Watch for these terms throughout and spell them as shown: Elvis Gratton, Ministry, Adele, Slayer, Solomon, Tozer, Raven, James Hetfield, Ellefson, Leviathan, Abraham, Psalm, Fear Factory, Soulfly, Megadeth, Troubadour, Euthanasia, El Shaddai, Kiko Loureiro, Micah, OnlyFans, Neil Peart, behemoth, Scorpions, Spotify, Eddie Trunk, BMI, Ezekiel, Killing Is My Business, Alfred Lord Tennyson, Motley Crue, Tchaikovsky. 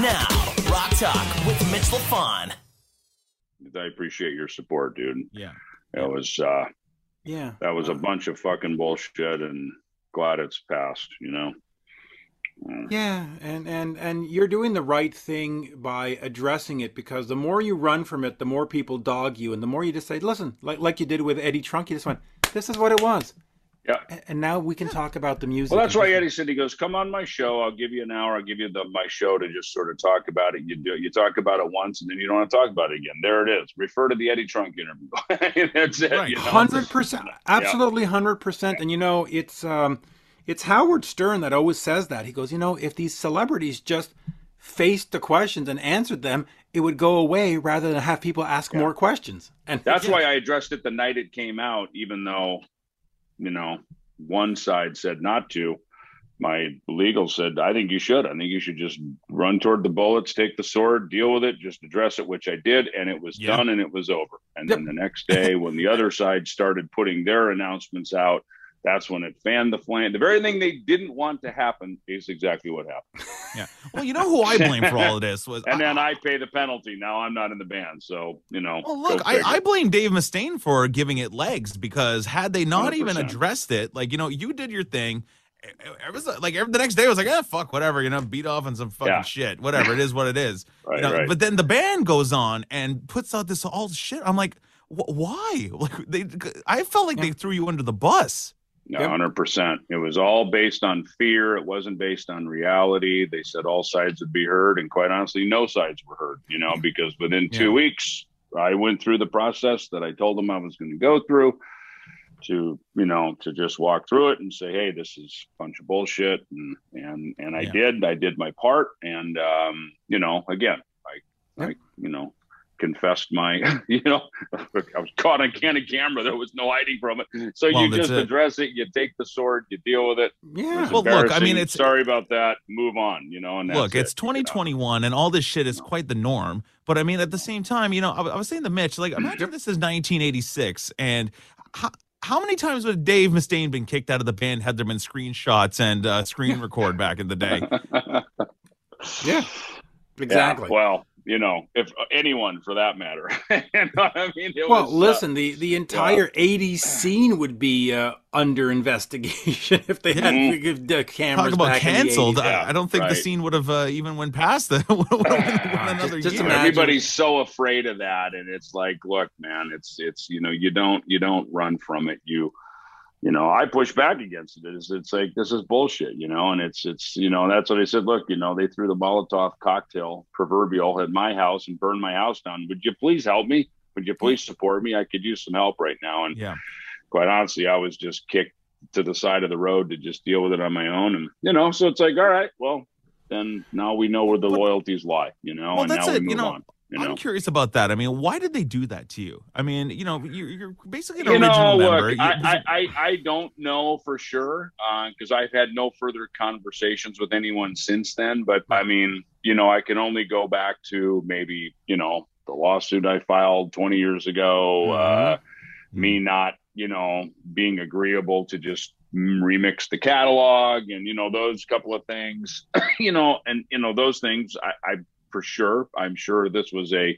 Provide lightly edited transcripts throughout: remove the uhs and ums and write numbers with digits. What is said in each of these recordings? Now, Rock Talk with Mitch Lafon. I appreciate your support, dude. Yeah. That was a bunch of fucking bullshit, and glad it's passed, you know? Yeah, and you're doing the right thing by addressing it, because the more you run from it, the more people dog you, and the more you just say, listen, like you did with Eddie Trunk, you just went, this is what it was. Yeah. And now we can talk about the music. Well, that's why Eddie said, he goes, come on my show. I'll give you an hour. I'll give you my show to just sort of talk about it. You talk about it once, and then you don't want to talk about it again. There it is. Refer to the Eddie Trunk interview. That's it. Right. You know? 100%. Absolutely, yeah. 100%. And, you know, it's Howard Stern that always says that. He goes, you know, if these celebrities just faced the questions and answered them, it would go away rather than have people ask more questions. And that's why I addressed it the night it came out, even though, you know, one side said not to. My legal said, I think you should. I think you should just run toward the bullets, take the sword, deal with it, just address it, which I did. And it was done, and it was over. And then the next day, when the other side started putting their announcements out, that's when it fanned the flame. The very thing they didn't want to happen is exactly what happened. Yeah. Well, you know who I blame for all of this was, and then I pay the penalty. Now I'm not in the band, so you know. Well, look, I blame Dave Mustaine for giving it legs, because had they not 100%. Even addressed it, like, you know, you did your thing. It was like the next day I was like, fuck, whatever, you know, beat off on some fucking shit, whatever. It is what it is. Right, you know? Right. But then the band goes on and puts out this all shit. I'm like, why? Like I felt like they threw you under the bus. 100%. It was all based on fear. It wasn't based on reality. They said all sides would be heard, and quite honestly, no sides were heard, you know, because within 2 weeks, I went through the process that I told them I was going to go through to just walk through it and say, hey, this is a bunch of bullshit. And I did my part. And, you know, again, I you know, confessed my, you know, I was caught on camera. There was no hiding from it. So you just address it. You take the sword. You deal with it. Yeah. Well, look, I mean, it's sorry about that. Move on. You know. And look, it's 2021, and all this shit is quite the norm. But I mean, at the same time, you know, I was saying to Mitch, like, imagine this is 1986, and how many times would Dave Mustaine been kicked out of the band had there been screenshots and screen record back in the day? Yeah. Exactly. Yeah, well. You know, if anyone for that matter. You know what I mean? Listen, the entire 80s scene would be under investigation if they hadn't given the cameras. Talk about back canceled. In the 80s. I don't think the scene would have even went past that. Just everybody's so afraid of that, and it's like, look, man, it's you know, you don't run from it. You know, I push back against it. It's like, this is bullshit, you know, and it's, you know, that's what I said. Look, you know, they threw the Molotov cocktail proverbial at my house and burned my house down. Would you please help me? Would you please support me? I could use some help right now. And quite honestly, I was just kicked to the side of the road to just deal with it on my own. And, you know, so it's like, all right, well, then now we know where the loyalties lie, you know, and now we move on. You know? I'm curious about that. I mean, why did they do that to you? I mean, you know, you're basically an original member. Look, I don't know for sure, because I've had no further conversations with anyone since then. But I mean, you know, I can only go back to maybe, you know, the lawsuit I filed 20 years ago, me not, you know, being agreeable to just remix the catalog and, you know, those couple of things, you know, and, you know, those things I for sure. I'm sure this was a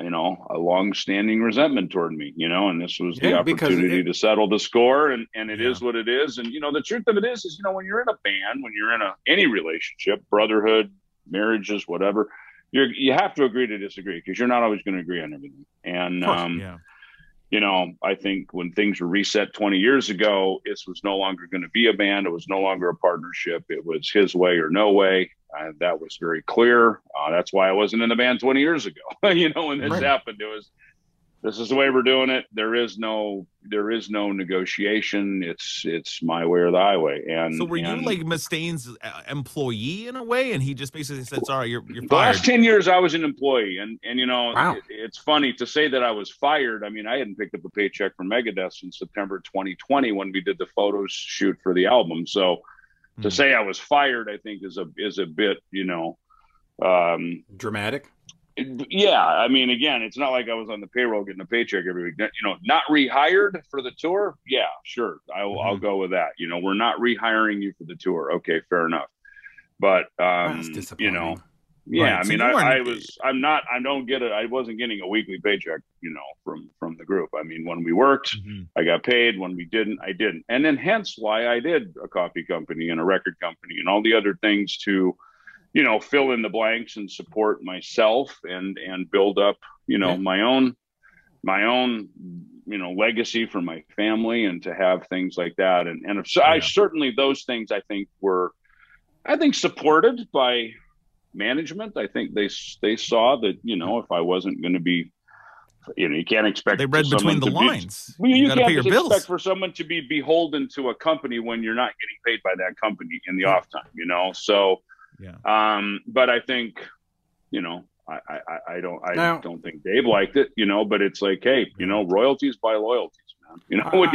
long-standing resentment toward me, you know, and this was the opportunity to settle the score, and it is what it is. And, you know, the truth of it is, you know, when you're in a band, when you're in any relationship, brotherhood, marriages, whatever, you have to agree to disagree, because you're not always going to agree on everything. And, you know, I think when things were reset 20 years ago, it was no longer going to be a band. It was no longer a partnership. It was his way or no way. That was very clear. That's why I wasn't in the band 20 years ago. You know, when this happened, it was, this is the way we're doing it. There is no negotiation. It's my way or the highway. And so you like Mustaine's employee in a way? And he just basically said, sorry, you're fired. The last 10 years I was an employee, and you know, it's funny to say that I was fired. I mean, I hadn't picked up a paycheck from Megadeth since September 2020 when we did the photo shoot for the album. So to say I was fired, I think is a bit, you know, dramatic. Yeah, I mean, again, it's not like I was on the payroll getting a paycheck every week. You know, not rehired for the tour? Yeah, sure. I'll go with that. You know, we're not rehiring you for the tour. Okay, fair enough. But you know, yeah, right. I wasn't getting a weekly paycheck, you know, from the group. I mean, when we worked, mm-hmm. I got paid. When we didn't, I didn't. And then hence why I did a coffee company and a record company and all the other things to, you know, fill in the blanks and support myself and build up, you know, mm-hmm. my own, you know, legacy for my family and to have things like that. And if so, yeah. I certainly, those things I think were, I think, supported by management. I think they saw that, you know, if I wasn't going to be, you know, you can't expect. They read between the lines. You can't expect for someone to be beholden to a company when you're not getting paid by that company in the off time, you know? So, yeah. But I think, you know, I don't think Dave liked it, you know, but it's like, hey, you know, royalties by loyalties, man. You know, when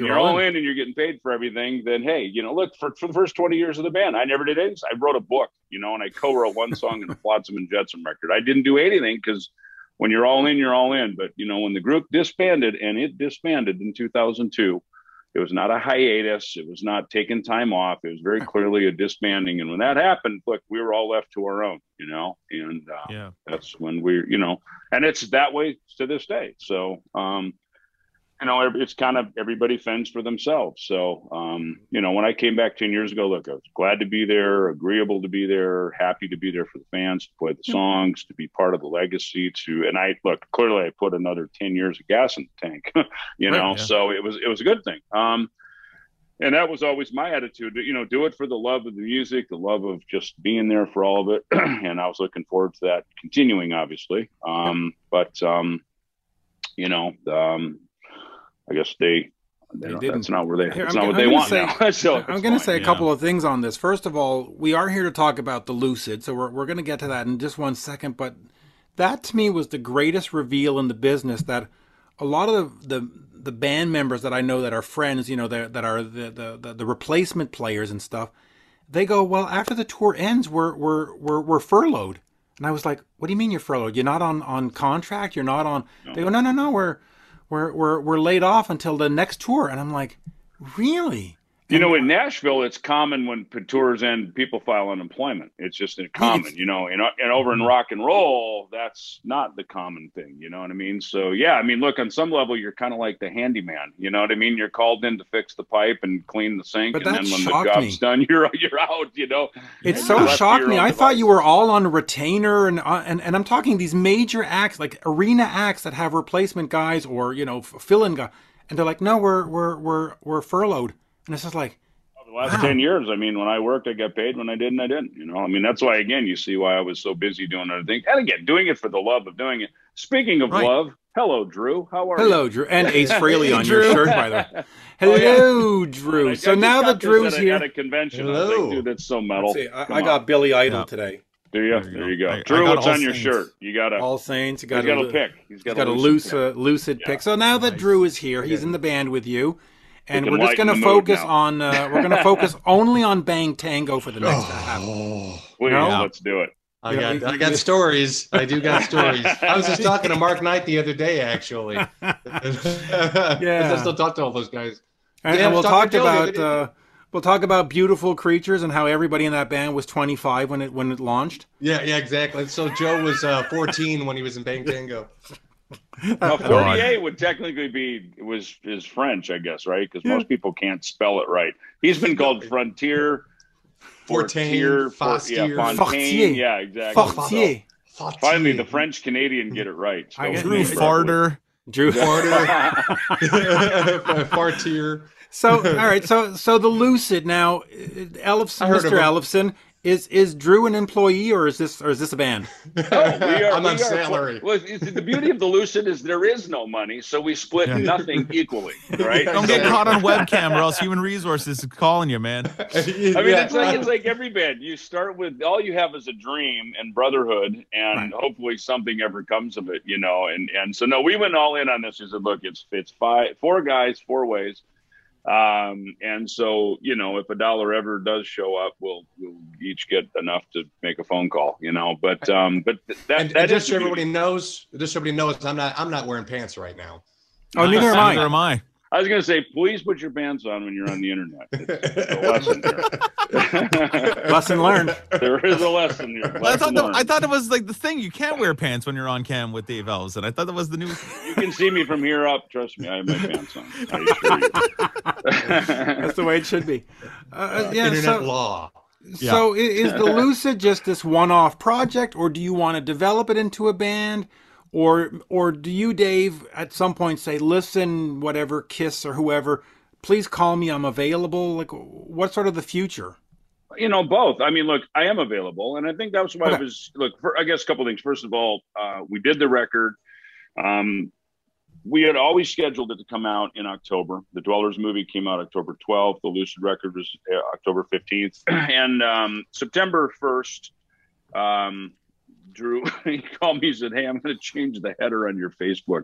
you're all in and you're getting paid for everything, then, hey, you know, look, for the first 20 years of the band, I never did anything. I wrote a book, you know, and I co-wrote one song in the Flotsam and Jetsam record. I didn't do anything because when you're all in, you're all in. But, you know, when the group disbanded, and it disbanded in 2002, it was not a hiatus. It was not taking time off. It was very clearly a disbanding. And when that happened, look, we were all left to our own, you know, and yeah. That's when we, you know, and it's that way to this day. So, you know, it's kind of everybody fends for themselves. So, you know, when I came back 10 years ago, look, I was glad to be there, agreeable to be there, happy to be there for the fans, to play the songs, to be part of the legacy and clearly I put another 10 years of gas in the tank, you know, right, yeah. So it was a good thing. And that was always my attitude, you know, do it for the love of the music, the love of just being there for all of it. And I was looking forward to that continuing, obviously. You know, I guess they didn't. That's not where they. That's not what they want now. So I'm going to say a couple of things on this. First of all, we are here to talk about the Lucid, so we're going to get to that in just one second. But that to me was the greatest reveal in the business. That a lot of the band members that I know that are friends, you know, that are the replacement players and stuff, they go, well, after the tour ends, we're furloughed. And I was like, what do you mean you're furloughed? You're not on contract. You're not on. No. They go, no, We're laid off until the next tour. And I'm like, really? You know, in Nashville, it's common when tours end, people file unemployment. It's just common, you know, and over in rock and roll, that's not the common thing. You know what I mean? So, yeah, I mean, look, on some level, you're kind of like the handyman. You know what I mean? You're called in to fix the pipe and clean the sink. But and then when the job's done, you're out, you know. It's so shocked me. I thought you were all on retainer. And I'm talking these major acts, like arena acts that have replacement guys or, you know, fill-in guys. And they're like, no, we're furloughed. And it's just like, the last 10 years, I mean, when I worked, I got paid. When I didn't, I didn't. You know, I mean, that's why, again, you see why I was so busy doing other things. And again, doing it for the love of doing it. Speaking of love, hello, Drew. How are you? Hello, Drew. And Ace Frehley on your shirt, by the way. Hello, Drew. I so now that Drew's here. At a convention. Hello. I was like, dude, that's so metal. See, I got Billy Idol today. There you go. Drew, what's on your shirt? You got All Saints. He's got a pick. He's got a Lucid pick. So now that Drew is here, he's in the band with you. And we're just going to focus on. We're going to focus only on Bang Tango for the next half. Let's do it. I got stories. I do got stories. I was just talking to Mark Knight the other day, actually. I still talk to all those guys. And we'll talk about Beautiful Creatures and how everybody in that band was 25 when it launched. Yeah, exactly. So Joe was 14 when he was in Bang Tango. Now, Fortier would technically is French, I guess, right? Because most people can't spell it right. He's been called Frontier, Fontaine. Yeah, exactly. Fortier. So, finally, the French Canadian get it right. So Drew Farter. Fartier. So, all right. So the Lucid now, Mr. Ellefson. Is Drew an employee or is this a band? No, I'm on salary. Well, the beauty of the Lucid is there is no money, so we split nothing equally, right? Don't get caught on webcam, or else Human Resources is calling you, man. I mean, it's like every band. You start with all you have is a dream and brotherhood, and hopefully something ever comes of it, you know. And so no, we went all in on this. We said, look, it's four guys, four ways. And so, you know, if $1 ever does show up, we'll each get enough to make a phone call, you know, but just so everybody knows, I'm not wearing pants right now. Oh, neither am I. I was going to say, please put your pants on when you're on the internet. It's a lesson here. Lesson learned. There is a lesson here. Lesson I thought it was like the thing. You can't wear pants when you're on cam with Dave Ellis, and I thought that was the new. You can see me from here up. Trust me, I have my pants on. I assure you. That's the way it should be. Internet law. Yeah. So is the Lucid just this one-off project, or do you want to develop it into a band? Or do you, Dave, at some point say, listen, whatever, Kiss or whoever, please call me, I'm available? Like, what's sort of the future? You know, both. I mean, look, I am available. And I think that was why I guess a couple of things. First of all, we did the record. We had always scheduled it to come out in October. The Dwellers movie came out October 12th. The Lucid record was October 15th. And September 1st, Drew, he called me and said, hey, I'm going to change the header on your Facebook.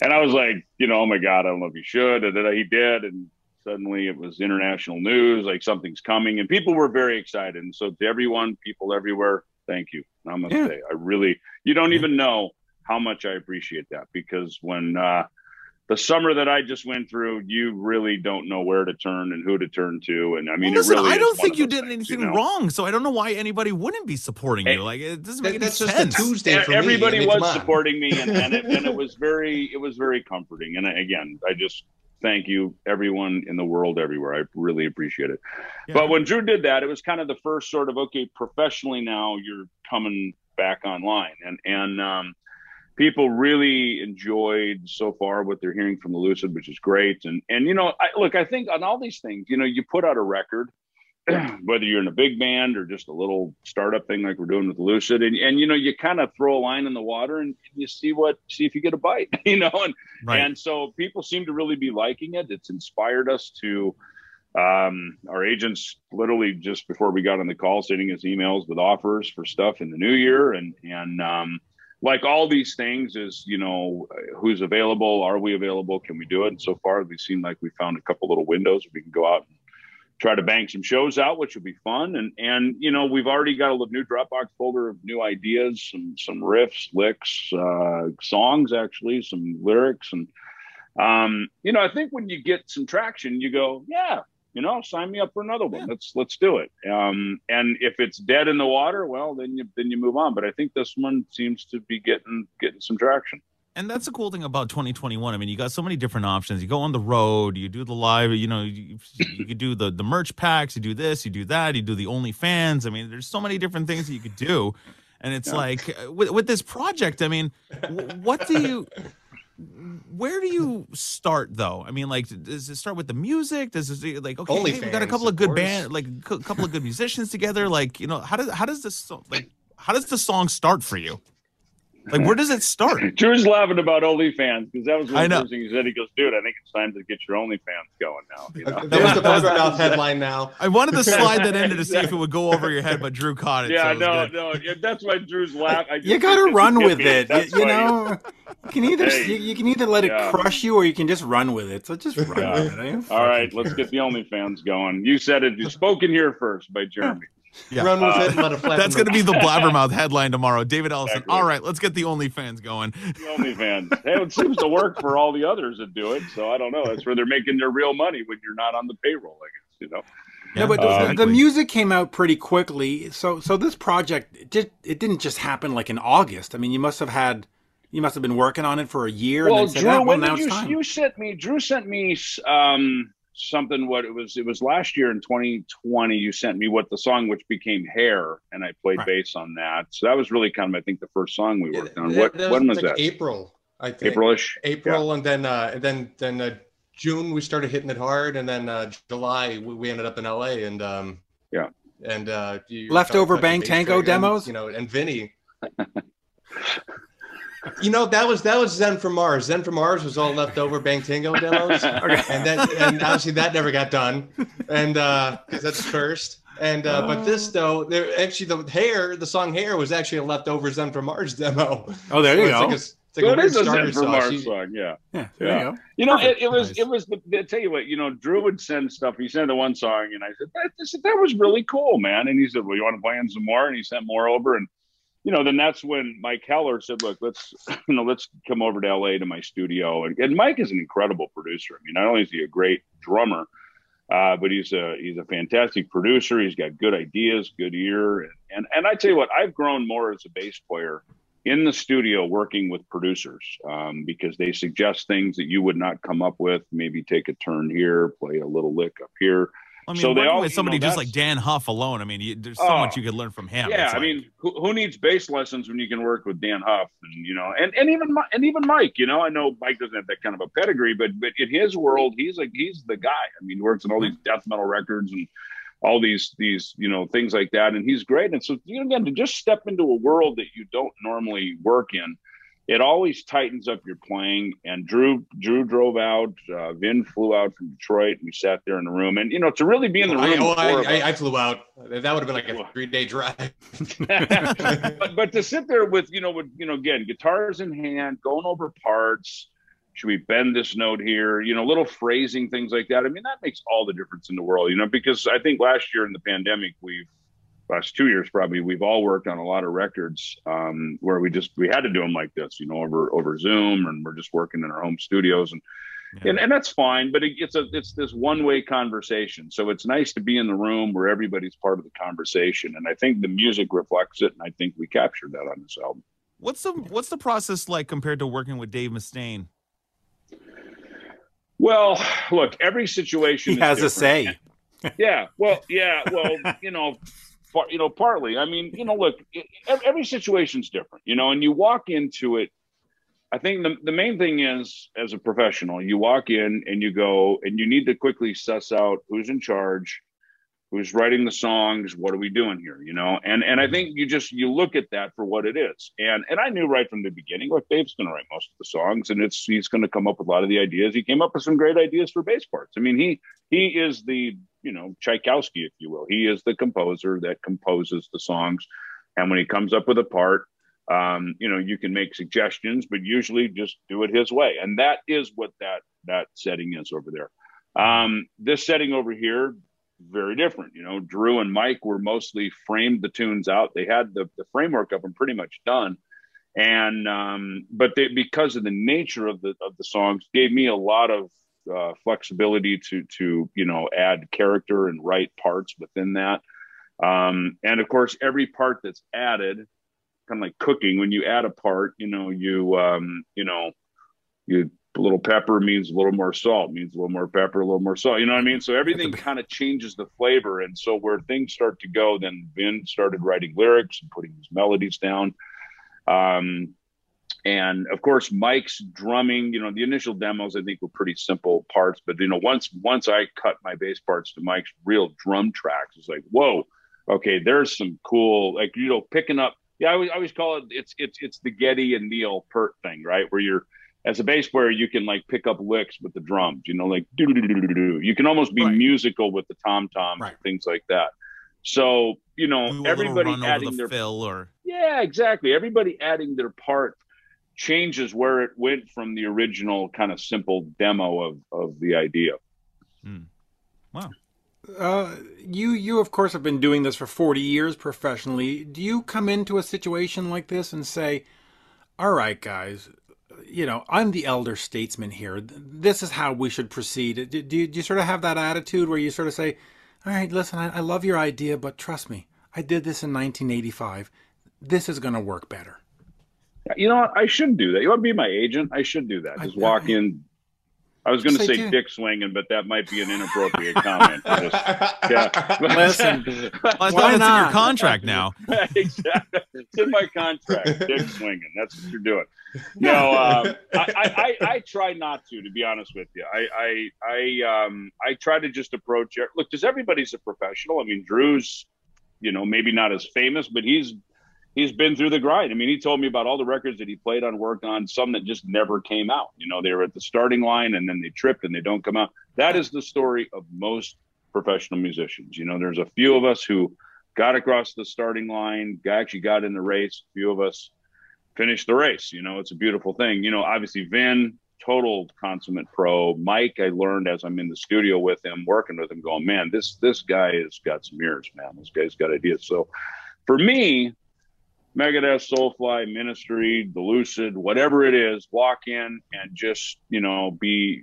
And I was like, you know, oh my God, I don't know if you should. And then he did. And suddenly it was international news, like something's coming. And people were very excited. And so to everyone, people everywhere, thank you. I must say, I really, you don't even know how much I appreciate that. Because when the summer that I just went through, you really don't know where to turn and who to turn to. And I mean, well, listen, it really I don't think you did anything wrong. So I don't know why anybody wouldn't be supporting you. Like, it doesn't make any sense. Just a Tuesday for everybody me. I mean, was supporting me. And it was very comforting. And again, I just thank you, everyone in the world everywhere. I really appreciate it. Yeah. But when Drew did that, it was kind of the first sort of, okay, professionally now you're coming back online. And people really enjoyed so far what they're hearing from the Lucid, which is great. And you know, I think on all these things, you know, you put out a record, whether you're in a big band or just a little startup thing like we're doing with the Lucid, and you know, you kind of throw a line in the water and you see if you get a bite, you know. And so people seem to really be liking it. It's inspired us to. Our agents literally just before we got on the call, sending us emails with offers for stuff in the new year, and like all these things is, you know, who's available? Are we available? Can we do it? And so far, we seem like we found a couple little windows. We can go out and try to bang some shows out, which will be fun. And you know, we've already got a new Dropbox folder of new ideas, some riffs, licks, songs, actually, some lyrics. And, you know, I think when you get some traction, you go, yeah, you know, sign me up for another one. Yeah. Let's do it. And if it's dead in the water, well, then you move on. But I think this one seems to be getting some traction. And that's the cool thing about 2021. I mean, you got so many different options. You go on the road, you do the live, you know, you could do the merch packs, you do this, you do that, you do the OnlyFans. I mean, there's so many different things that you could do. And it's like with this project, I mean, what do you? Where do you start, though? I mean, like, does it start with the music? Does it like, okay, hey, we got a couple of good bands, like a couple of good musicians together. Like, you know, how does the song start for you? Like, where does it start? Drew's laughing about OnlyFans because that was one of the things he said. He goes, dude, I think it's time to get your OnlyFans going now. You know? There's the buzz-mouth headline now. I wanted to slide that in to see if it would go over your head, but Drew caught it. Yeah, so no. That's why Drew's laughing. You got to run with it. You know, you can either let it crush you or you can just run with it. So just run with it. All right, let's get the OnlyFans going. You said it. You've spoken here first by Jeremy. Yeah. Run with it and let it flatten. That's going to be the blabbermouth headline tomorrow. David Ellison. Exactly. All right, let's get the OnlyFans going. The OnlyFans. Hey, it seems to work for all the others that do it. So I don't know. That's where they're making their real money when you're not on the payroll, I guess. You know. Yeah, no, but the music came out pretty quickly. So this project it didn't just happen like in August. I mean, you must have been working on it for a year. Well, and then Drew, Drew sent me. Something what it was last year in 2020 you sent me what the song which became Hair, and I played bass on that, so that was really kind of I think the first song we worked on. When was that? April, I think. And then June we started hitting it hard, and then July we ended up in LA and leftover Bang Tango demos, you know, and Vinny. You know, that was Zen from Mars. Zen from Mars was all leftover Bang Tango demos, and obviously that never got done, and because that's first. And but this though, there actually the song Hair was actually a leftover Zen from Mars demo. Oh, there you go. It's like a Zen from Mars song. Yeah. You go. You know, it was. I tell you what, you know, Drew would send stuff. He sent the one song, and I said that was really cool, man. And he said, well, you want to play in some more? And he sent more over, and you know, then that's when Mike Heller said, look, let's come over to LA to my studio. And Mike is an incredible producer. I mean, not only is he a great drummer, but he's a fantastic producer. He's got good ideas, good ear. And I tell you what, I've grown more as a bass player in the studio working with producers, because they suggest things that you would not come up with. Maybe take a turn here, play a little lick up here. I mean, so they all, with somebody, you know, just like Dan Huff alone, I mean, there's so much you could learn from him. Yeah, I mean, who needs bass lessons when you can work with Dan Huff? And, you know, and even Mike, you know, I know Mike doesn't have that kind of a pedigree, but in his world, he's the guy. I mean, he works on all these death metal records and all these, you know, things like that. And he's great. And so, you know, again, to just step into a world that you don't normally work in, it always tightens up your playing. And Drew drove out. Vin flew out from Detroit. We sat there in the room, and you know, to really be in the room. I flew out. That would have been like a 3-day drive. but to sit there with again, guitars in hand, going over parts. Should we bend this note here? You know, little phrasing, things like that. I mean, that makes all the difference in the world. You know, because I think last year in the pandemic, last 2 years probably, we've all worked on a lot of records where we had to do them like this, you know, over Zoom, and we're just working in our home studios, and that's fine, but it's this one-way conversation. So it's nice to be in the room where everybody's part of the conversation, and I think the music reflects it, and I think we captured that on this album. What's the process like compared to working with Dave Mustaine? Well, look, every situation he has different. A say. You know, partly. I mean, you know, look, every situation's different, you know, and you walk into it. I think the main thing is, as a professional, you walk in and you go, and you need to quickly suss out who's in charge, who's writing the songs, what are we doing here, you know? And I think you look at that for what it is. And I knew right from the beginning, look, Dave's going to write most of the songs, and he's going to come up with a lot of the ideas. He came up with some great ideas for bass parts. I mean, he is the, you know, Tchaikovsky, if you will. He is the composer that composes the songs. And when he comes up with a part, you know, you can make suggestions, but usually just do it his way. And that is what that setting is over there. This setting over here, very different. You know, Drew and Mike were mostly framed the tunes out. They had the framework of them pretty much done. And, but they, because of the nature of the songs, gave me a lot of flexibility to, you know, add character and write parts within that. And of course, every part that's added, kind of like cooking, when you add a part, you know, a little pepper means a little more salt, means a little more pepper, a little more salt. You know what I mean? So everything kind of changes the flavor. And so where things start to go, then Vin started writing lyrics and putting his melodies down. And of course, Mike's drumming, you know, the initial demos, I think, were pretty simple parts. But, you know, once I cut my bass parts to Mike's real drum tracks, it's like, whoa, okay, there's some cool, like, you know, picking up. Yeah, I always call it, it's the Getty and Neil Peart thing, right? Where you're, as a bass player, you can like pick up licks with the drums, you know, like do do do do do. You can almost be musical with the tom-toms, and things like that. So, you know, everybody adding their fill, or yeah, exactly. Everybody adding their part changes where it went from the original kind of simple demo of the idea. Wow. You of course have been doing this for 40 years professionally. Do you come into a situation like this and say, "All right, guys, you know, I'm the elder statesman here. This is how we should proceed"? Do you sort of have that attitude where you sort of say, all right, listen, I love your idea, but trust me, I did this in 1985. This is going to work better. You know what? I shouldn't do that. You want to be my agent? I should do that. Just walk in. I was going to say dick swinging, but that might be an inappropriate comment. Yeah. Listen, it's in your contract now. Exactly. It's in my contract, dick swinging. That's what you're doing. No, I try not to be honest with you. I try to just approach it. Look, because everybody's a professional. I mean, Drew's, you know, maybe not as famous, but he's been through the grind. I mean, he told me about all the records that he played on, worked on, some that just never came out. You know, they were at the starting line and then they tripped and they don't come out. That is the story of most professional musicians. You know, there's a few of us who got across the starting line, actually got in the race. A few of us finished the race. You know, it's a beautiful thing. You know, obviously Vin, total consummate pro. Mike, I learned as I'm in the studio with him, working with him, going, man, this guy has got some ears, man. This guy's got ideas. So for me, Megadeth, Soulfly, Ministry, the Lucid, whatever it is, walk in and just, be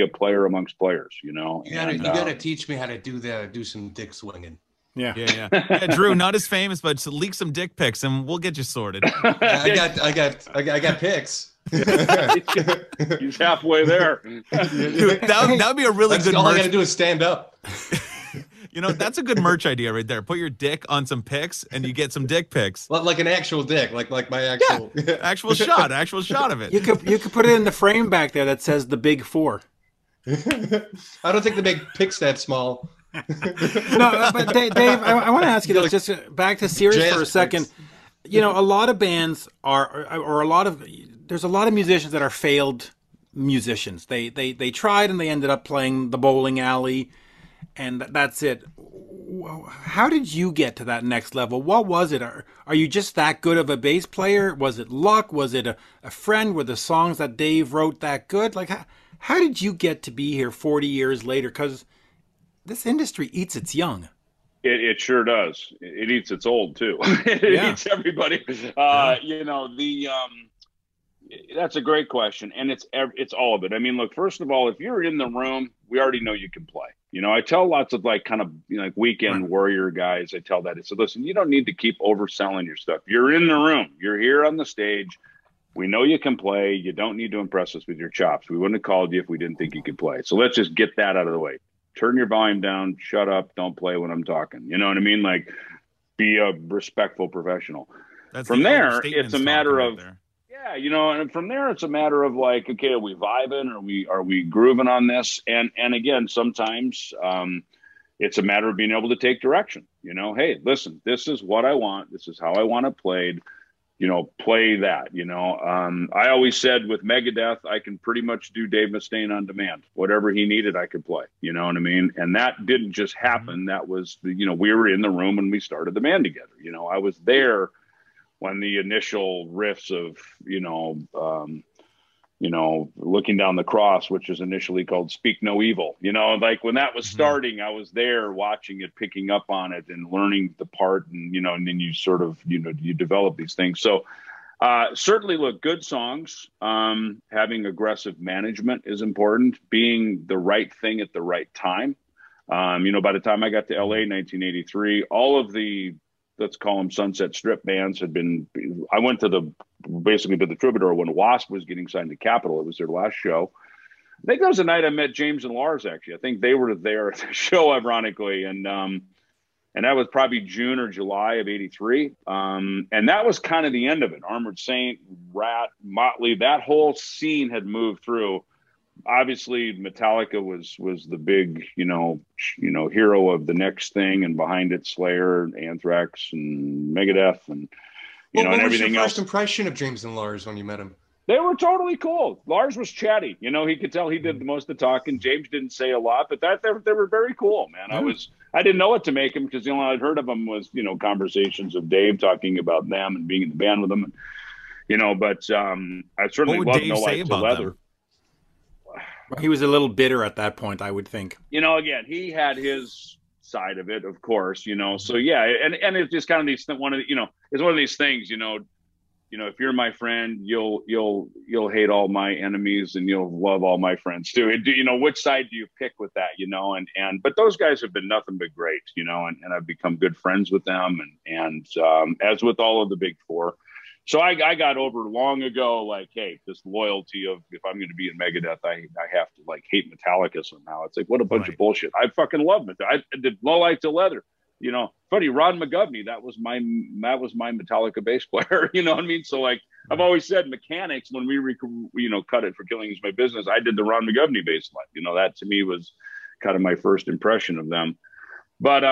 a player amongst players, You gotta teach me how to do some dick swinging. Yeah, Drew, not as famous, but just leak some dick pics and we'll get you sorted. I got pics. He's halfway there. Dude, that'd be a really good all merch. I gotta do is stand up. That's a good merch idea right there. Put your dick on some pics and you get some dick pics. Like an actual dick, like my actual actual shot of it. You could put it in the frame back there that says the big four. I don't think the big pic's that small. No, but Dave, I want to ask you this, just back to serious for a second. A lot of bands there's a lot of musicians that are failed musicians. They tried and they ended up playing the bowling alley, and that's it. How did you get to that next level? What was it? Are you just that good of a bass player? Was it luck? Was it a friend? Were the songs that Dave wrote that good? Like, how did you get to be here 40 years later? Because this industry eats its young. It sure does. It eats its old too. It eats everybody. That's a great question, and it's all of it. I mean, look, first of all, if you're in the room, we already know you can play. I tell lots of weekend warrior guys, I tell that. I said, listen, you don't need to keep overselling your stuff. You're in the room. You're here on the stage. We know you can play. You don't need to impress us with your chops. We wouldn't have called you if we didn't think you could play. So let's just get that out of the way. Turn your volume down, shut up, don't play when I'm talking. You know what I mean? Like, be a respectful professional. From there, it's a matter of, and from there, it's a matter of like, okay, are we vibing? Are we grooving on this? And again, sometimes it's a matter of being able to take direction. Hey, listen, this is what I want. This is how I want it played. Play that, I always said with Megadeth, I can pretty much do Dave Mustaine on demand, whatever he needed, I could play, you know what I mean? And that didn't just happen. That was we were in the room when we started the band together. I was there when the initial riffs of, Looking Down the Cross, which is initially called Speak No Evil, when that was starting, I was there watching it, picking up on it and learning the part, and, and then you sort of, you develop these things. So certainly, look, good songs, having aggressive management is important, being the right thing at the right time. By the time I got to LA in 1983, all of the, let's call them Sunset Strip bands had been, I went to the Troubadour when Wasp was getting signed to Capitol. It was their last show. I think that was the night I met James and Lars, actually. I think they were there at the show, ironically. And that was probably June or July of 83. And that was kind of the end of it. Armored Saint, Rat, Motley, that whole scene had moved through. Obviously, Metallica was the big, hero of the next thing, and behind it, Slayer, Anthrax, and Megadeth, and and everything else. What was your first impression of James and Lars when you met him? They were totally cool. Lars was chatty. He could tell he did the most of the talking. James didn't say a lot, but they were very cool, man. Mm. I didn't know what to make him, because the only I'd heard of him was conversations of Dave talking about them and being in the band with them, But I certainly loved No Life to Leather. Them? He was a little bitter at that point, I would think. Again, he had his side of it, of course, So yeah, and it's just kind of it's one of these things, if you're my friend, you'll hate all my enemies and you'll love all my friends too. Which side do you pick with that, but those guys have been nothing but great, and I've become good friends with them, and as with all of the big four. So I got over long ago, like, hey, this loyalty of, if I'm going to be in Megadeth, I have to hate Metallica somehow. It's like, what a bunch of bullshit. I fucking love Metallica. I did Low Light to Leather. Funny, Ron McGovney, that was my Metallica bass player. You know what I mean? So I've always said mechanics, when we cut it for Killing Is My Business, I did the Ron McGovney bass line. That to me was kind of my first impression of them. But,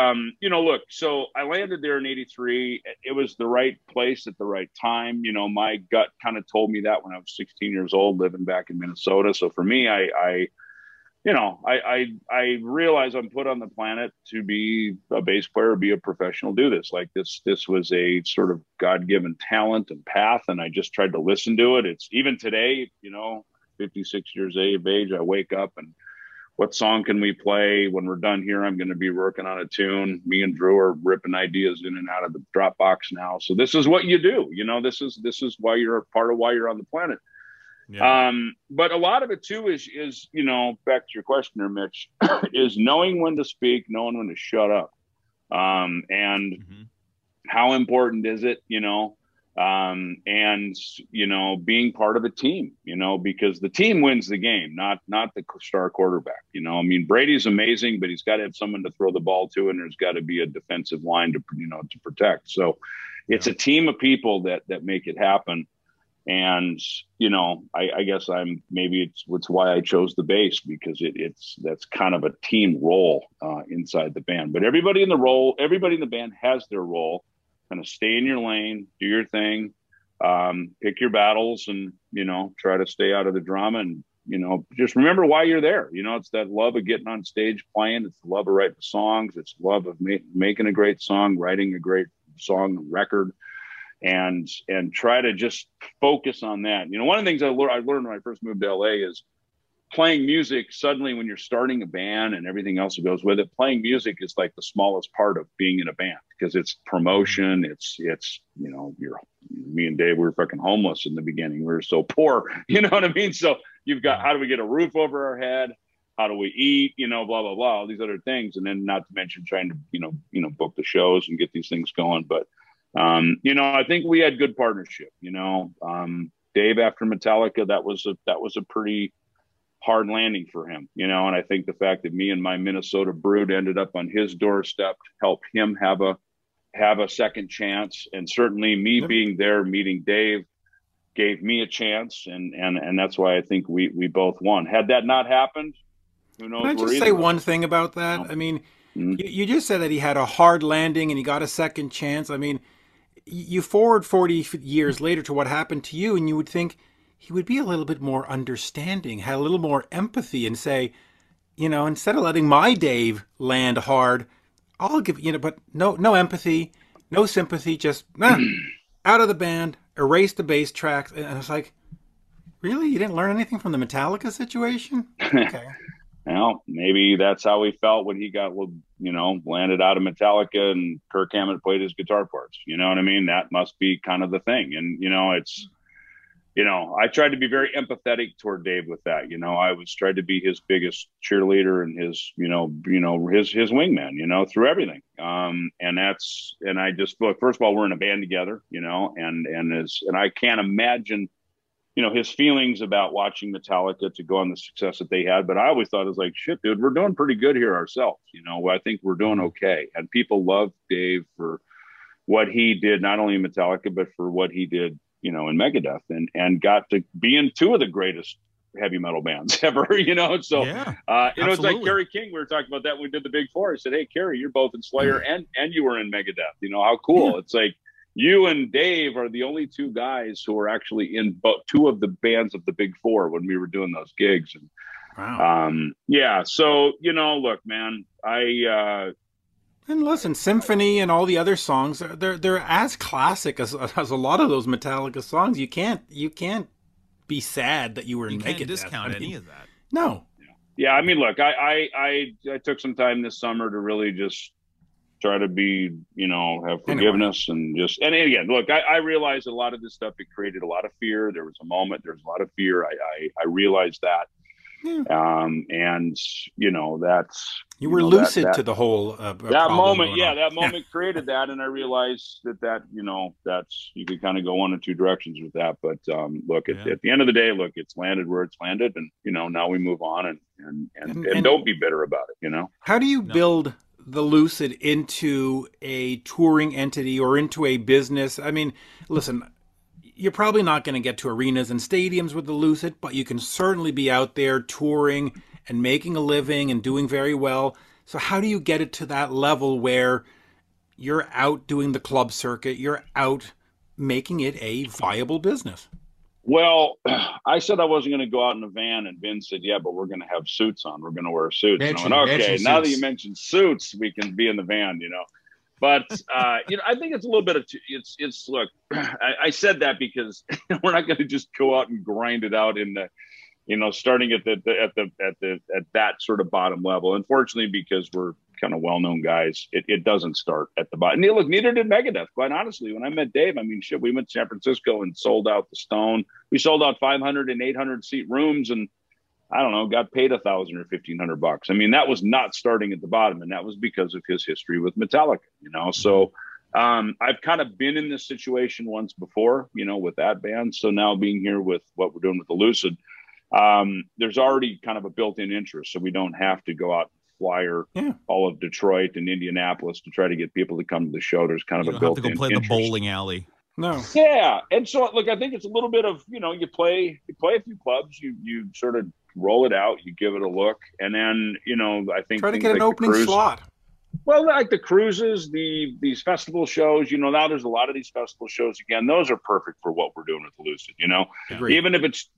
look, so I landed there in 83. It was the right place at the right time. My gut kind of told me that when I was 16 years old, living back in Minnesota. So for me, I realized I'm put on the planet to be a bass player, be a professional, do this. This was a sort of God-given talent and path, and I just tried to listen to it. It's even today, 56 years of age, I wake up and what song can we play when we're done here? I'm going to be working on a tune. Me and Drew are ripping ideas in and out of the Dropbox now. So this is what you do. You know, this is why you're a part of why you're on the planet. Yeah. But a lot of it too is, you know, back to your questioner, Mitch, is knowing when to speak, knowing when to shut up. And mm-hmm. how important is it, you know, and, you know, being part of a team, you know, because the team wins the game, not the star quarterback, you know, I mean, Brady's amazing, but he's got to have someone to throw the ball to, and there's got to be a defensive line to, you know, to protect. So it's a team of people that make it happen. And, you know, I guess it's why I chose the bass, because that's kind of a team role inside the band. But everybody in the band has their role. Kind of stay in your lane, do your thing, pick your battles, and, you know, try to stay out of the drama. And, you know, just remember why you're there. You know, it's that love of getting on stage playing. It's the love of writing songs. It's the love of making a great song, writing a great song record. And try to just focus on that. You know, one of the things I learned when I first moved to LA is playing music. Suddenly, when you're starting a band and everything else that goes with it, playing music is like the smallest part of being in a band, because it's promotion. It's you know, me and Dave, we were fucking homeless in the beginning. We were so poor, you know what I mean? So you've got, how do we get a roof over our head? How do we eat, you know, blah, blah, blah, all these other things. And then not to mention trying to, you know, book the shows and get these things going. But you know, I think we had good partnership, you know, Dave after Metallica, that was a pretty hard landing for him, you know, and I think the fact that me and my Minnesota brood ended up on his doorstep helped him have a second chance. And certainly me being there, meeting Dave, gave me a chance. And that's why I think we both won. Had that not happened, who knows? Can I just say one thing about that? No. I mean, mm-hmm. you just said that he had a hard landing and he got a second chance. I mean, you forward 40 years later to what happened to you, and you would think he would be a little bit more understanding, had a little more empathy, and say, you know, instead of letting my Dave land hard, I'll give, you know, but no empathy, no sympathy, just out of the band, erase the bass tracks. And I was like, really? You didn't learn anything from the Metallica situation? Okay. Well, maybe that's how he felt when he got, you know, landed out of Metallica and Kirk Hammett played his guitar parts. You know what I mean? That must be kind of the thing. And, you know, it's, you know, I tried to be very empathetic toward Dave with that. You know, I was tried to be his biggest cheerleader and his, you know, his wingman, you know, through everything. And I just, look, first of all, we're in a band together, you know, and I can't imagine, you know, his feelings about watching Metallica to go on the success that they had. But I always thought it was like, shit, dude, we're doing pretty good here ourselves. You know, I think we're doing okay. And people love Dave for what he did, not only in Metallica, but for what he did, you know, in Megadeth, and got to be in two of the greatest heavy metal bands ever, you know? So, yeah, you know, it's like Kerry King, we were talking about that when we did the Big Four. I said, hey, Kerry, you're both in Slayer and you were in Megadeth. You know, how cool. Yeah. It's like, you and Dave are the only two guys who were actually in two of the bands of the Big Four when we were doing those gigs. And, wow. Yeah. So, you know, look, man, and listen, Symphony and all the other songs, they're as classic as a lot of those Metallica songs. You can't be sad that you were in Megadeth. You can't discount any of that. No. Yeah. I mean, look, I took some time this summer to really just try to be, you know, have forgiveness anyway. And again, look, I realized a lot of this stuff, it created a lot of fear. There was a moment, there's a lot of fear. I realized that. Yeah. And you know, that's, you were lucid to the whole, that moment. Yeah. That moment created that. And I realized that, you know, that's, you could kind of go one of two directions with that. But, look, at the end of the day, look, it's landed where it's landed, and, you know, now we move on and don't be bitter about it. You know, how do you build the Lucid into a touring entity or into a business? I mean, listen, you're probably not going to get to arenas and stadiums with the Lucid, but you can certainly be out there touring and making a living and doing very well. So how do you get it to that level where you're out doing the club circuit, you're out making it a viable business? Well, I said I wasn't going to go out in a van, and Vin said, yeah, but we're going to have suits on. We're going to wear suits. And I went, okay, now that you mentioned suits, we can be in the van, you know. But, you know, I think it's a little bit of, look, I said that because we're not going to just go out and grind it out in the, you know, starting at that sort of bottom level. Unfortunately, because we're kind of well-known guys, it doesn't start at the bottom. Look, neither did Megadeth, quite honestly. When I met Dave, I mean, shit, we went to San Francisco and sold out the Stone. We sold out 500 and 800 seat rooms, and I don't know, got paid $1,000 or $1,500. I mean, that was not starting at the bottom, and that was because of his history with Metallica, you know? So I've kind of been in this situation once before, you know, with that band. So now being here with what we're doing with the Lucid, there's already kind of a built-in interest. So we don't have to go out and flyer all of Detroit and Indianapolis to try to get people to come to the show. There's kind of a built-in interest. You don't have to go play the bowling alley. No. Yeah. And so, look, I think it's a little bit of, you know, you play a few clubs, you sort of roll it out, you give it a look, and then, you know, I think try to get an opening slot. Well, like the cruises, these festival shows, you know, now there's a lot of these festival shows again. Those are perfect for what we're doing with the Lucid, you know. Agreed. Even if it's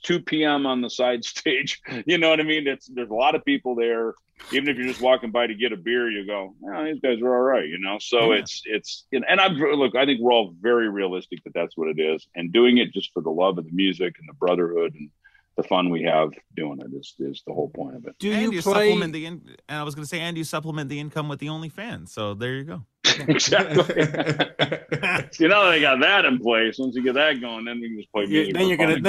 2 p.m. on the side stage, you know what I mean? There's a lot of people there. Even if you're just walking by to get a beer, you go, oh, these guys are all right, you know. So it's and I think we're all very realistic that that's what it is, and doing it just for the love of the music and the brotherhood and the fun we have doing it is the whole point of it. You supplement the income with the OnlyFans. So there you go. Exactly. You know, they got that in place. Once you get that going, then we can just play music. Then you're gonna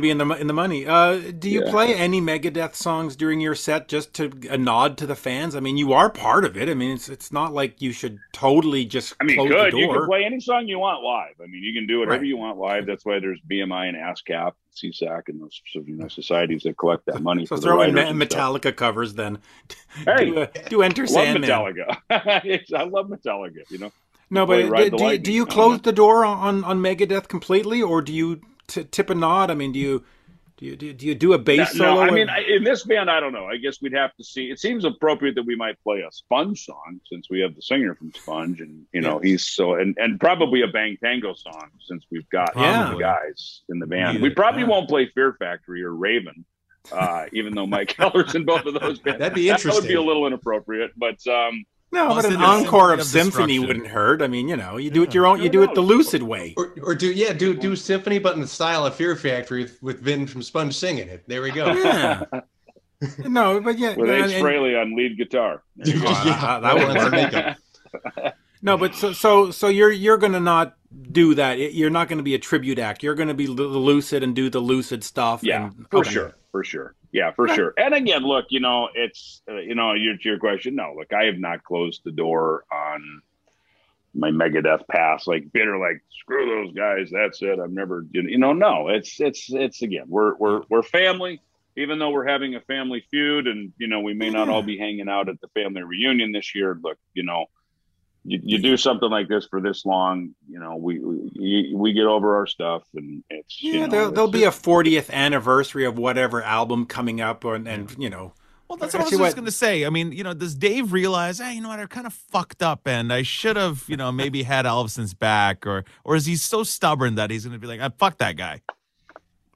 be in the money. Do you play any Megadeth songs during your set just to a nod to the fans? I mean, you are part of it. I mean, it's not like you should totally just. I mean, good. You can play any song you want live. I mean, you can do whatever you want live. That's why there's BMI and ASCAP, CSAC, and those, you know, societies that collect that money. So throw in Metallica covers then. Hey, do Enter Sandman. Metallica. I love Metallica, you know. No, but do you close the door on Megadeth completely, or do you tip a nod? I mean, do you do a bass solo? I mean, in this band, I don't know. I guess we'd have to see. It seems appropriate that we might play a Sponge song since we have the singer from Sponge, and you know he's so, and probably a Bang Tango song since we've got the guys in the band. We probably won't play Fear Factory or Raven, even though Mike Heller's in both of those bands. That'd be interesting. That would be a little inappropriate, but. No, but an encore of Symphony wouldn't hurt. I mean, you know, you do it your own, you do it the Lucid way. Or do Symphony, but in the style of Fear Factory with Vin from Sponge singing it. There we go. Yeah. No, but yeah. With Ace Frehley on lead guitar. That would work. No, but so you're going to not do that. You're not going to be a tribute act. You're going to be the Lucid and do the Lucid stuff. Yeah, for sure. Yeah, for sure. And again, look, you know, it's, you know, your question. No, look, I have not closed the door on my Megadeth past, like bitter, like screw those guys. That's it. I've never, you know, no, it's again, we're family, even though we're having a family feud and, you know, we may not all be hanging out at the family reunion this year. Look, you know, you do something like this for this long, you know, we get over our stuff, and it's there'll be a 40th anniversary of whatever album coming up, and you know. Well, that's what I was just going to say. I mean, you know, does Dave realize, hey, you know what, I kind of fucked up, and I should have, you know, maybe had Elvison's back, or is he so stubborn that he's going to be like, I fuck that guy?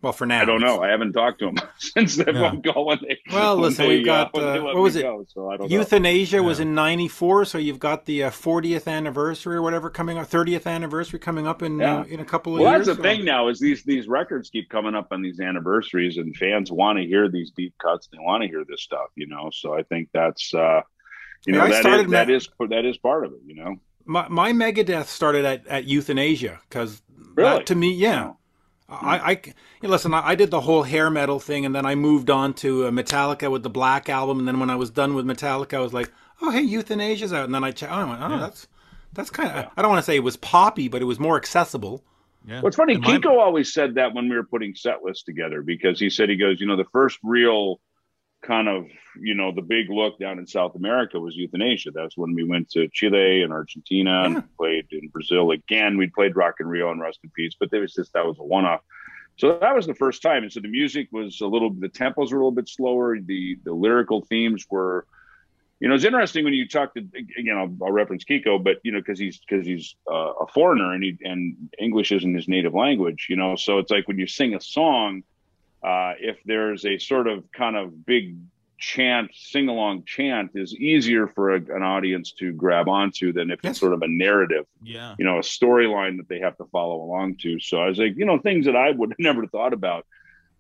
Well, for now, I don't know. I haven't talked to him since that one call. Euthanasia was in '94, so you've got the 40th anniversary or whatever coming up, 30th anniversary coming up in a couple of years. Well, that's the thing now is these records keep coming up on these anniversaries, and fans want to hear these deep cuts. They want to hear this stuff, you know. So I think that's that is part of it, you know. My Megadeth started at Euthanasia because to me, I did the whole hair metal thing, and then I moved on to Metallica with the Black Album, and then when I was done with Metallica, I was like, oh, hey, Euthanasia's out, and then that's kind of, I don't want to say it was poppy, but it was more accessible. Yeah. Well, it's funny, Kiko always said that when we were putting set lists together, because he said, he goes, you know, the first real kind of, you know, the big look down in South America was Euthanasia. That's when we went to Chile and Argentina and played in Brazil again. We played Rock in Rio and Rest in Peace, but there was that was a one-off. So that was the first time. And so the music was the tempos were a little bit slower. The lyrical themes were, you know, it's interesting when you talk to, again, I'll reference Kiko, but, you know, cause he's a foreigner and English isn't his native language, you know? So it's like when you sing a song, if there's a sort of kind of big chant, sing-along chant is easier for an audience to grab onto than if it's sort of a narrative, you know, a storyline that they have to follow along to. So I was like, you know, things that I would have never thought about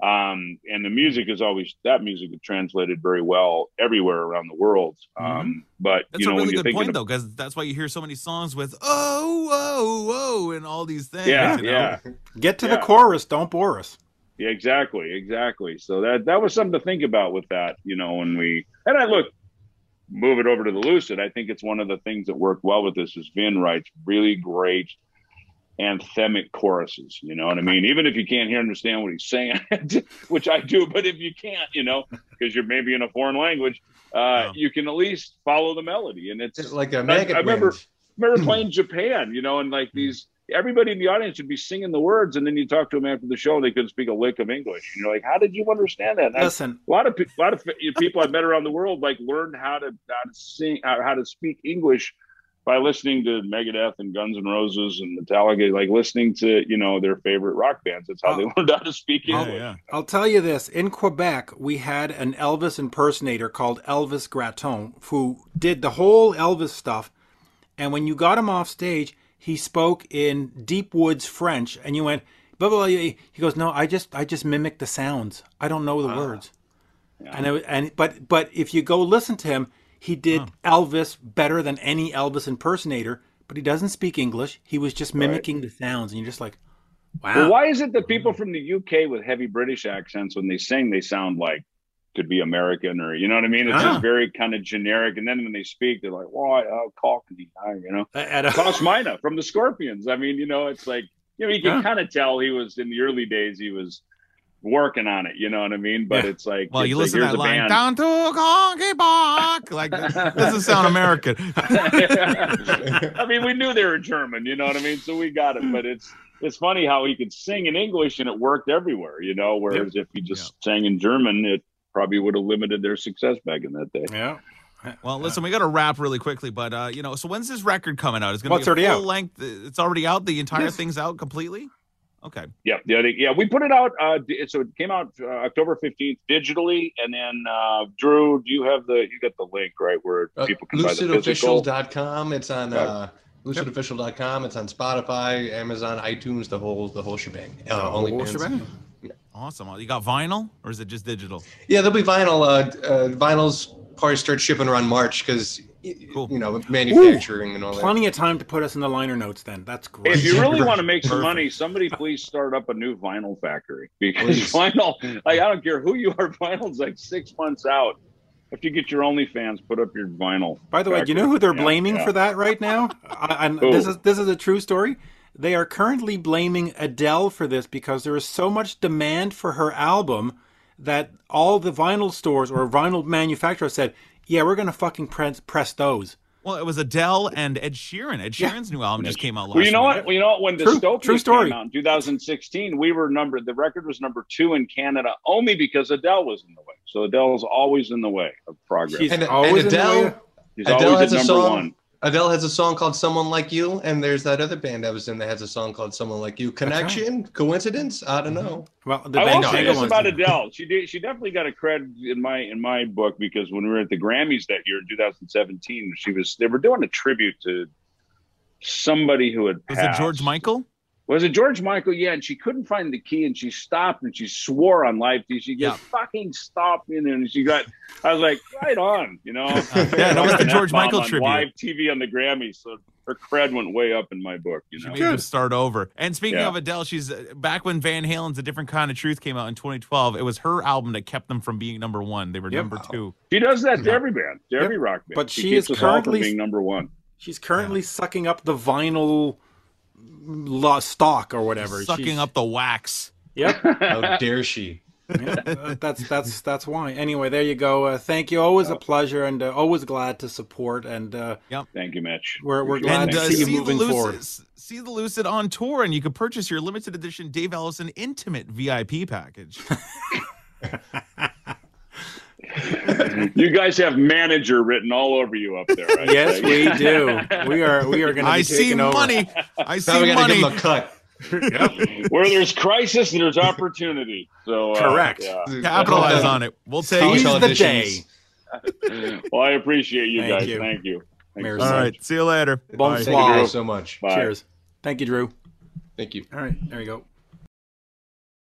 And the music is always, that music translated very well everywhere around the world. But that's, you know, a really good point though, because that's why you hear so many songs with oh and all these things. Get to the chorus, don't bore us. Yeah, exactly. So that was something to think about with that, you know, when we, and I look, move it over to the Lucid. I think it's one of the things that worked well with this is Vin writes really great anthemic choruses, you know what I mean? Even if you can't understand what he's saying, which I do, but if you can't, you know, because you're maybe in a foreign language, you can at least follow the melody. And it's like a maggot. I remember playing Japan, you know, and like these, everybody in the audience would be singing the words, and then you talk to them after the show, and they couldn't speak a lick of English. And you're like, how did you understand that? Listen, a lot of people I've met around the world like learned how to sing, how to speak English by listening to Megadeth and Guns N' Roses and Metallica, like listening to, you know, their favorite rock bands. That's how they learned how to speak English. Yeah. I'll tell you this. In Quebec, we had an Elvis impersonator called Elvis Gratton who did the whole Elvis stuff. And when you got him off stage, he spoke in Deep Woods French. And you went, blah, blah, blah. He goes, no, I just mimicked the sounds. I don't know the words. Yeah. And but if you go listen to him, he did Elvis better than any Elvis impersonator, but he doesn't speak English. He was just mimicking the sounds, and you're just like, wow. Well, why is it that people from the UK with heavy British accents, when they sing, they sound like could be American, or, you know what I mean? It's just very kind of generic. And then when they speak, they're like, why? Oh, Cockney, you know? Klaus Meine from the Scorpions. I mean, you know, it's like, you know, you can kind of tell he was, in the early days, he was working on it, you know what I mean? But it's like, well, you listen to that line, down to a conky bark, like this doesn't sound American. I mean, we knew they were German, you know what I mean? So we got it. But it's funny how he could sing in English and it worked everywhere, you know, whereas if he just sang in German, it probably would have limited their success back in that day. Well, listen, we got to wrap really quickly, but you know, so when's this record coming out? It's gonna be a full length. It's already out, the entire thing's out completely. Okay. Yeah. We put it out. So it came out October 15th digitally, and then Drew, do you have you got the link right where people can buy the physical? LucidOfficial.com. It's on LucidOfficial.com. It's on Spotify, Amazon, iTunes, the whole shebang. OnlyFans. Yeah. Awesome. You got vinyl, or is it just digital? Yeah, there'll be vinyl. Vinyls probably start shipping around March because. Cool. You know, manufacturing and all that. Plenty of time to put us in the liner notes then. That's great. If you really want to make some money, somebody please start up a new vinyl factory, because vinyl, like, I don't care who you are, vinyl's like 6 months out. If you get your OnlyFans, put up your vinyl. By the way, you know who they're blaming for that right now? This is a true story. They are currently blaming Adele for this because there is so much demand for her album that all the vinyl stores or vinyl manufacturers said, yeah, we're going to fucking press those. Well, it was Adele and Ed Sheeran. Ed Sheeran's new album just came out last year. Well, you know what? When Dystopia came out in 2016, the record was #2 in Canada only because Adele was in the way. So Adele's always in the way of progress. She's always at number one. Adele has a song called Someone Like You, and there's that other band I was in that has a song called Someone Like You. Connection? Coincidence? I don't know. Well, I will say this about Adele. She definitely got a cred in my book, because when we were at the Grammys that year in 2017, they were doing a tribute to somebody who had passed. Was it George Michael? Was it George Michael? Yeah, and she couldn't find the key, and she stopped, and she swore on live TV. She just fucking stopped in there, and I was like, right on, you know? That was the George Michael tribute. Live TV on the Grammys, so her cred went way up in my book, you know? She made them start over. And speaking of Adele, she's back when Van Halen's A Different Kind of Truth came out in 2012, it was her album that kept them from being #1. They were #2. She does that to every band, to every rock band. But she is currently being #1. She's currently sucking up the vinyl stock or whatever, sucking up the wax. How dare she? That's why. Anyway, there you go. Thank you. Always a pleasure, and always glad to support. And thank you, Mitch. We're glad to see you moving forward. See the Lucid on tour, and you can purchase your limited edition Dave Ellison Intimate VIP package. You guys have manager written all over you up there, right? Yes, we do. We are going to be taking over. I see money. Give them a cut. Where there's crisis, there's opportunity. So correct. Capitalize on it. We'll take the day. Well, I appreciate you guys. Thank you. Thank you. All right. See you later. Bye. Thank you so much. Bye. Cheers. Thank you, Drew. Thank you. All right. There we go.